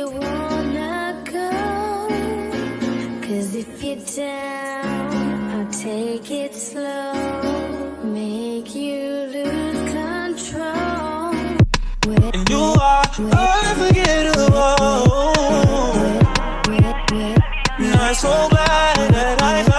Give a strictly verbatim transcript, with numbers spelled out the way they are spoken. you wanna go, 'cause if you're down, I'll take it slow, make you lose control. Where, and you are unforgettable. And I'm so glad that I